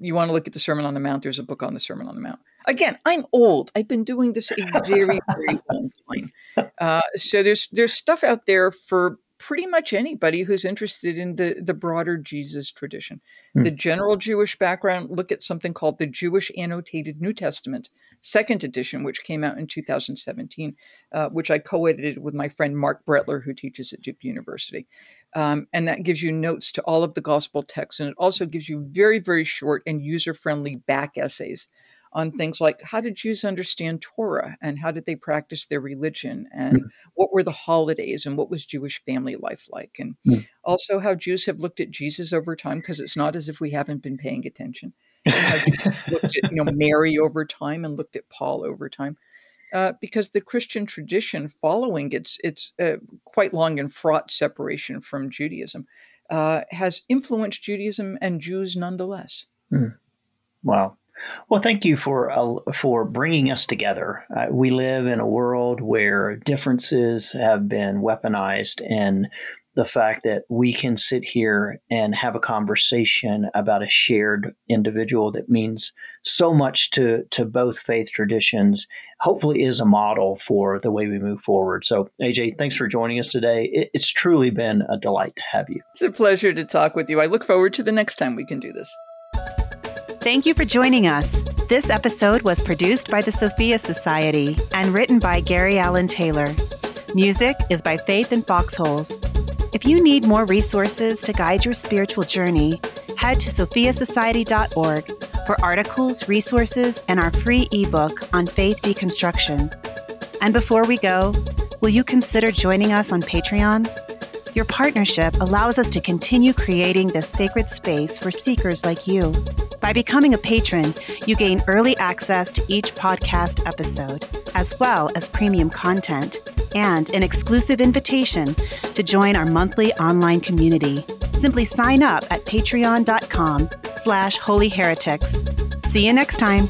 you want to look at the Sermon on the Mount. There's a book on the Sermon on the Mount. Again, I'm old. I've been doing this a very, very long time. Uh, so there's there's stuff out there for pretty much anybody who's interested in the, the broader Jesus tradition. Mm. The general Jewish background, look at something called The Jewish Annotated New Testament, second edition, which came out in two thousand seventeen, uh, which I co-edited with my friend Mark Brettler, who teaches at Duke University. Um, and that gives you notes to all of the gospel texts. And it also gives you very, very short and user-friendly back essays on things like how did Jews understand Torah and how did they practice their religion and mm. what were the holidays and what was Jewish family life like? And mm. also how Jews have looked at Jesus over time, because it's not as if we haven't been paying attention. And how Jews looked at, you know, Mary over time and looked at Paul over time. Uh, because the Christian tradition following its, its uh, quite long and fraught separation from Judaism uh, has influenced Judaism and Jews nonetheless. Mm. Wow. Well, thank you for uh, for bringing us together. Uh, we live in a world where differences have been weaponized, and the fact that we can sit here and have a conversation about a shared individual that means so much to, to both faith traditions hopefully is a model for the way we move forward. So, A J, thanks for joining us today. It, it's truly been a delight to have you. It's a pleasure to talk with you. I look forward to the next time we can do this. Thank you for joining us. This episode was produced by the Sophia Society and written by Gary Allen Taylor. Music is by Faith in Foxholes. If you need more resources to guide your spiritual journey, head to sophia society dot org for articles, resources, and our free ebook on faith deconstruction. And before we go, will you consider joining us on Patreon? Your partnership allows us to continue creating this sacred space for seekers like you. By becoming a patron, you gain early access to each podcast episode, as well as premium content and an exclusive invitation to join our monthly online community. Simply sign up at patreon dot com slash holy heretics. See you next time.